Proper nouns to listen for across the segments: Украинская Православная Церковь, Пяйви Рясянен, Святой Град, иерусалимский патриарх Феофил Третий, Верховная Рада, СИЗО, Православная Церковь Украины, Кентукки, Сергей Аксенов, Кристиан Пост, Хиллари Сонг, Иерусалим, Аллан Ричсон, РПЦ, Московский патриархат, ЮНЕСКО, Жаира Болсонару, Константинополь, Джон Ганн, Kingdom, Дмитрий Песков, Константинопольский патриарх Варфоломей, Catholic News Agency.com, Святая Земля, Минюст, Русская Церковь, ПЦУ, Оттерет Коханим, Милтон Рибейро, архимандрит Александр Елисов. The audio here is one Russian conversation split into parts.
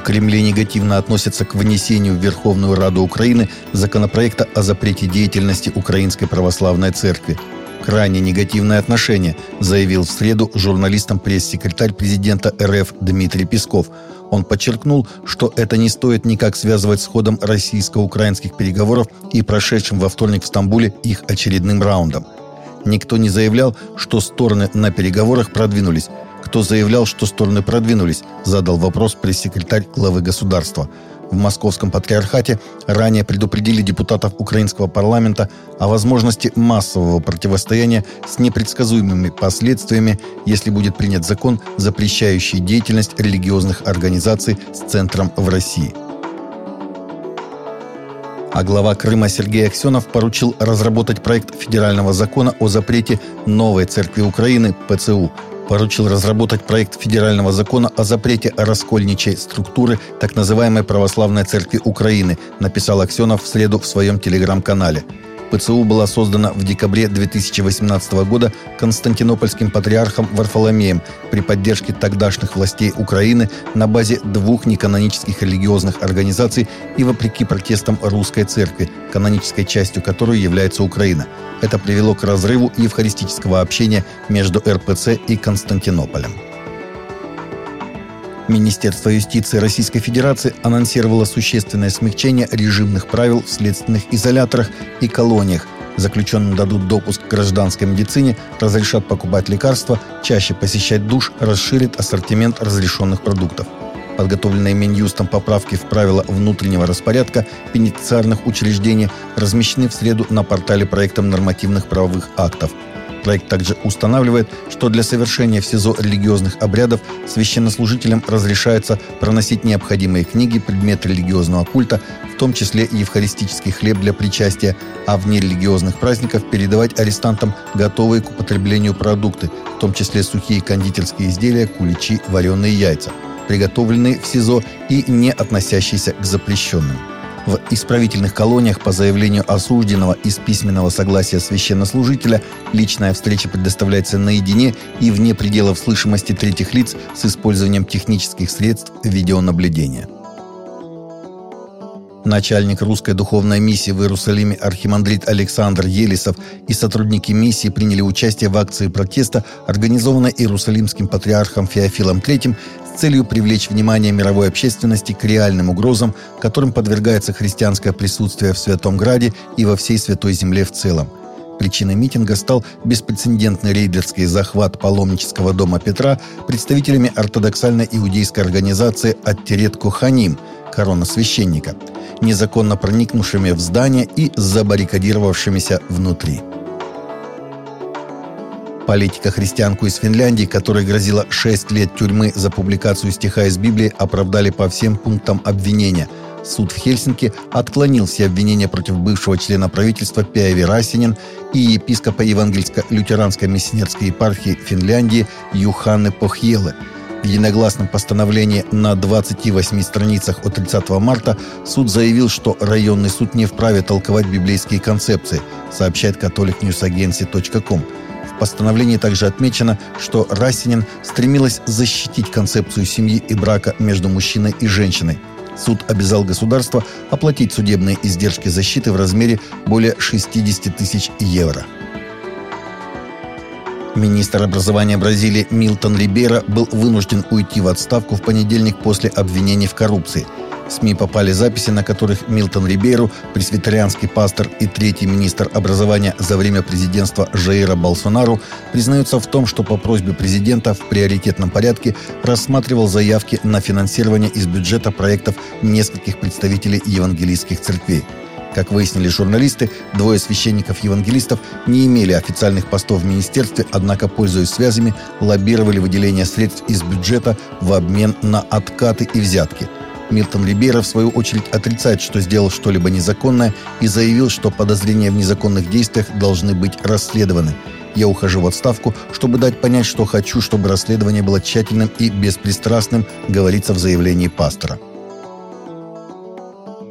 В Кремле негативно относятся к внесению в Верховную Раду Украины законопроекта о запрете деятельности Украинской Православной Церкви. «Крайне негативное отношение», заявил в среду журналистам пресс-секретарь президента РФ Дмитрий Песков. Он подчеркнул, что это не стоит никак связывать с ходом российско-украинских переговоров и прошедшим во вторник в Стамбуле их очередным раундом. Никто не заявлял, что стороны на переговорах продвинулись. Кто заявлял, что стороны продвинулись, задал вопрос пресс-секретарь главы государства. В Московском патриархате ранее предупредили депутатов украинского парламента о возможности массового противостояния с непредсказуемыми последствиями, если будет принят закон, запрещающий деятельность религиозных организаций с центром в России. А глава Крыма Сергей Аксенов поручил разработать проект федерального закона о запрете новой церкви Украины ПЦУ. Поручил разработать проект федерального закона о запрете раскольничей структуры так называемой Православной Церкви Украины, написал Аксенов в среду в своем телеграм-канале. ПЦУ была создана в декабре 2018 года Константинопольским патриархом Варфоломеем при поддержке тогдашних властей Украины на базе двух неканонических религиозных организаций и вопреки протестам Русской Церкви, канонической частью которой является Украина. Это привело к разрыву евхаристического общения между РПЦ и Константинополем. Министерство юстиции Российской Федерации анонсировало существенное смягчение режимных правил в следственных изоляторах и колониях. Заключенным дадут допуск к гражданской медицине, разрешат покупать лекарства, чаще посещать душ, расширят ассортимент разрешенных продуктов. Подготовленные Минюстом поправки в правила внутреннего распорядка пенитенциарных учреждений размещены в среду на портале проектом нормативных правовых актов. Проект также устанавливает, что для совершения в СИЗО религиозных обрядов священнослужителям разрешается проносить необходимые книги, предметы религиозного культа, в том числе евхаристический хлеб для причастия, а в нерелигиозных праздников передавать арестантам готовые к употреблению продукты, в том числе сухие кондитерские изделия, куличи, вареные яйца, приготовленные в СИЗО и не относящиеся к запрещенным. В исправительных колониях по заявлению осужденного из письменного согласия священнослужителя личная встреча предоставляется наедине и вне пределов слышимости третьих лиц с использованием технических средств видеонаблюдения. Начальник русской духовной миссии в Иерусалиме архимандрит Александр Елисов и сотрудники миссии приняли участие в акции протеста, организованной иерусалимским патриархом Феофилом Третьим с целью привлечь внимание мировой общественности к реальным угрозам, которым подвергается христианское присутствие в Святом Граде и во всей Святой Земле в целом. Причиной митинга стал беспрецедентный рейдерский захват паломнического дома Петра представителями ортодоксальной иудейской организации «Оттерет Коханим», корона священника, незаконно проникнувшими в здание и забаррикадировавшимися внутри. Политика-христианку из Финляндии, которой грозило 6 лет тюрьмы за публикацию стиха из Библии, оправдали по всем пунктам обвинения. Суд в Хельсинки отклонил все обвинения против бывшего члена правительства Пяйви Рясянен и епископа Евангельско-лютеранской миссионерской епархии Финляндии Юханы Похьелы. В единогласном постановлении на 28 страницах от 30 марта суд заявил, что районный суд не вправе толковать библейские концепции, сообщает Catholic News Agency.com. В постановлении также отмечено, что Рясянен стремилась защитить концепцию семьи и брака между мужчиной и женщиной. Суд обязал государство оплатить судебные издержки защиты в размере более 60 тысяч евро. Министр образования Бразилии Милтон Рибейро был вынужден уйти в отставку в понедельник после обвинений в коррупции. В СМИ попали записи, на которых Милтон Рибейро, пресвитерианский пастор и третий министр образования за время президентства Жаира Болсонару, признаются в том, что по просьбе президента в приоритетном порядке рассматривал заявки на финансирование из бюджета проектов нескольких представителей евангелийских церквей. Как выяснили журналисты, двое священников-евангелистов не имели официальных постов в министерстве, однако, пользуясь связями, лоббировали выделение средств из бюджета в обмен на откаты и взятки. Милтон Рибейро, в свою очередь, отрицает, что сделал что-либо незаконное, и заявил, что подозрения в незаконных действиях должны быть расследованы. «Я ухожу в отставку, чтобы дать понять, что хочу, чтобы расследование было тщательным и беспристрастным», говорится в заявлении пастора.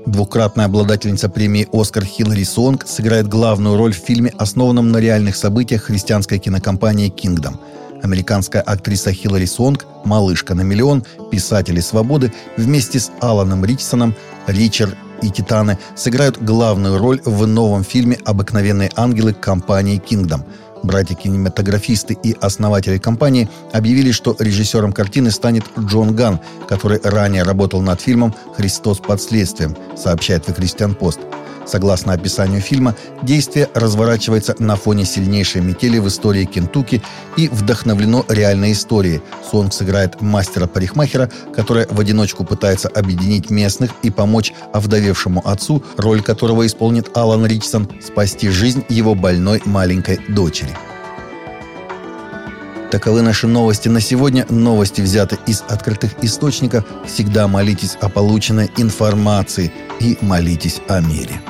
Двукратная обладательница премии «Оскар» Хиллари Сонг сыграет главную роль в фильме, основанном на реальных событиях христианской кинокомпании «Kingdom». Американская актриса Хиллари Сонг, «Малышка на миллион», «Писатели свободы» вместе с Алланом Ричсоном, «Ричард» и «Титаны» сыграют главную роль в новом фильме «Обыкновенные ангелы» компании «Kingdom». Братья-кинематографисты и основатели компании объявили, что режиссером картины станет Джон Ганн, который ранее работал над фильмом «Христос под следствием», сообщает «Кристиан Пост». Согласно описанию фильма, действие разворачивается на фоне сильнейшей метели в истории Кентукки и вдохновлено реальной историей. Сонг сыграет мастера-парикмахера, которая в одиночку пытается объединить местных и помочь овдовевшему отцу, роль которого исполнит Аллан Ричсон, спасти жизнь его больной маленькой дочери. Таковы наши новости на сегодня. Новости взяты из открытых источников. Всегда молитесь о полученной информации и молитесь о мире.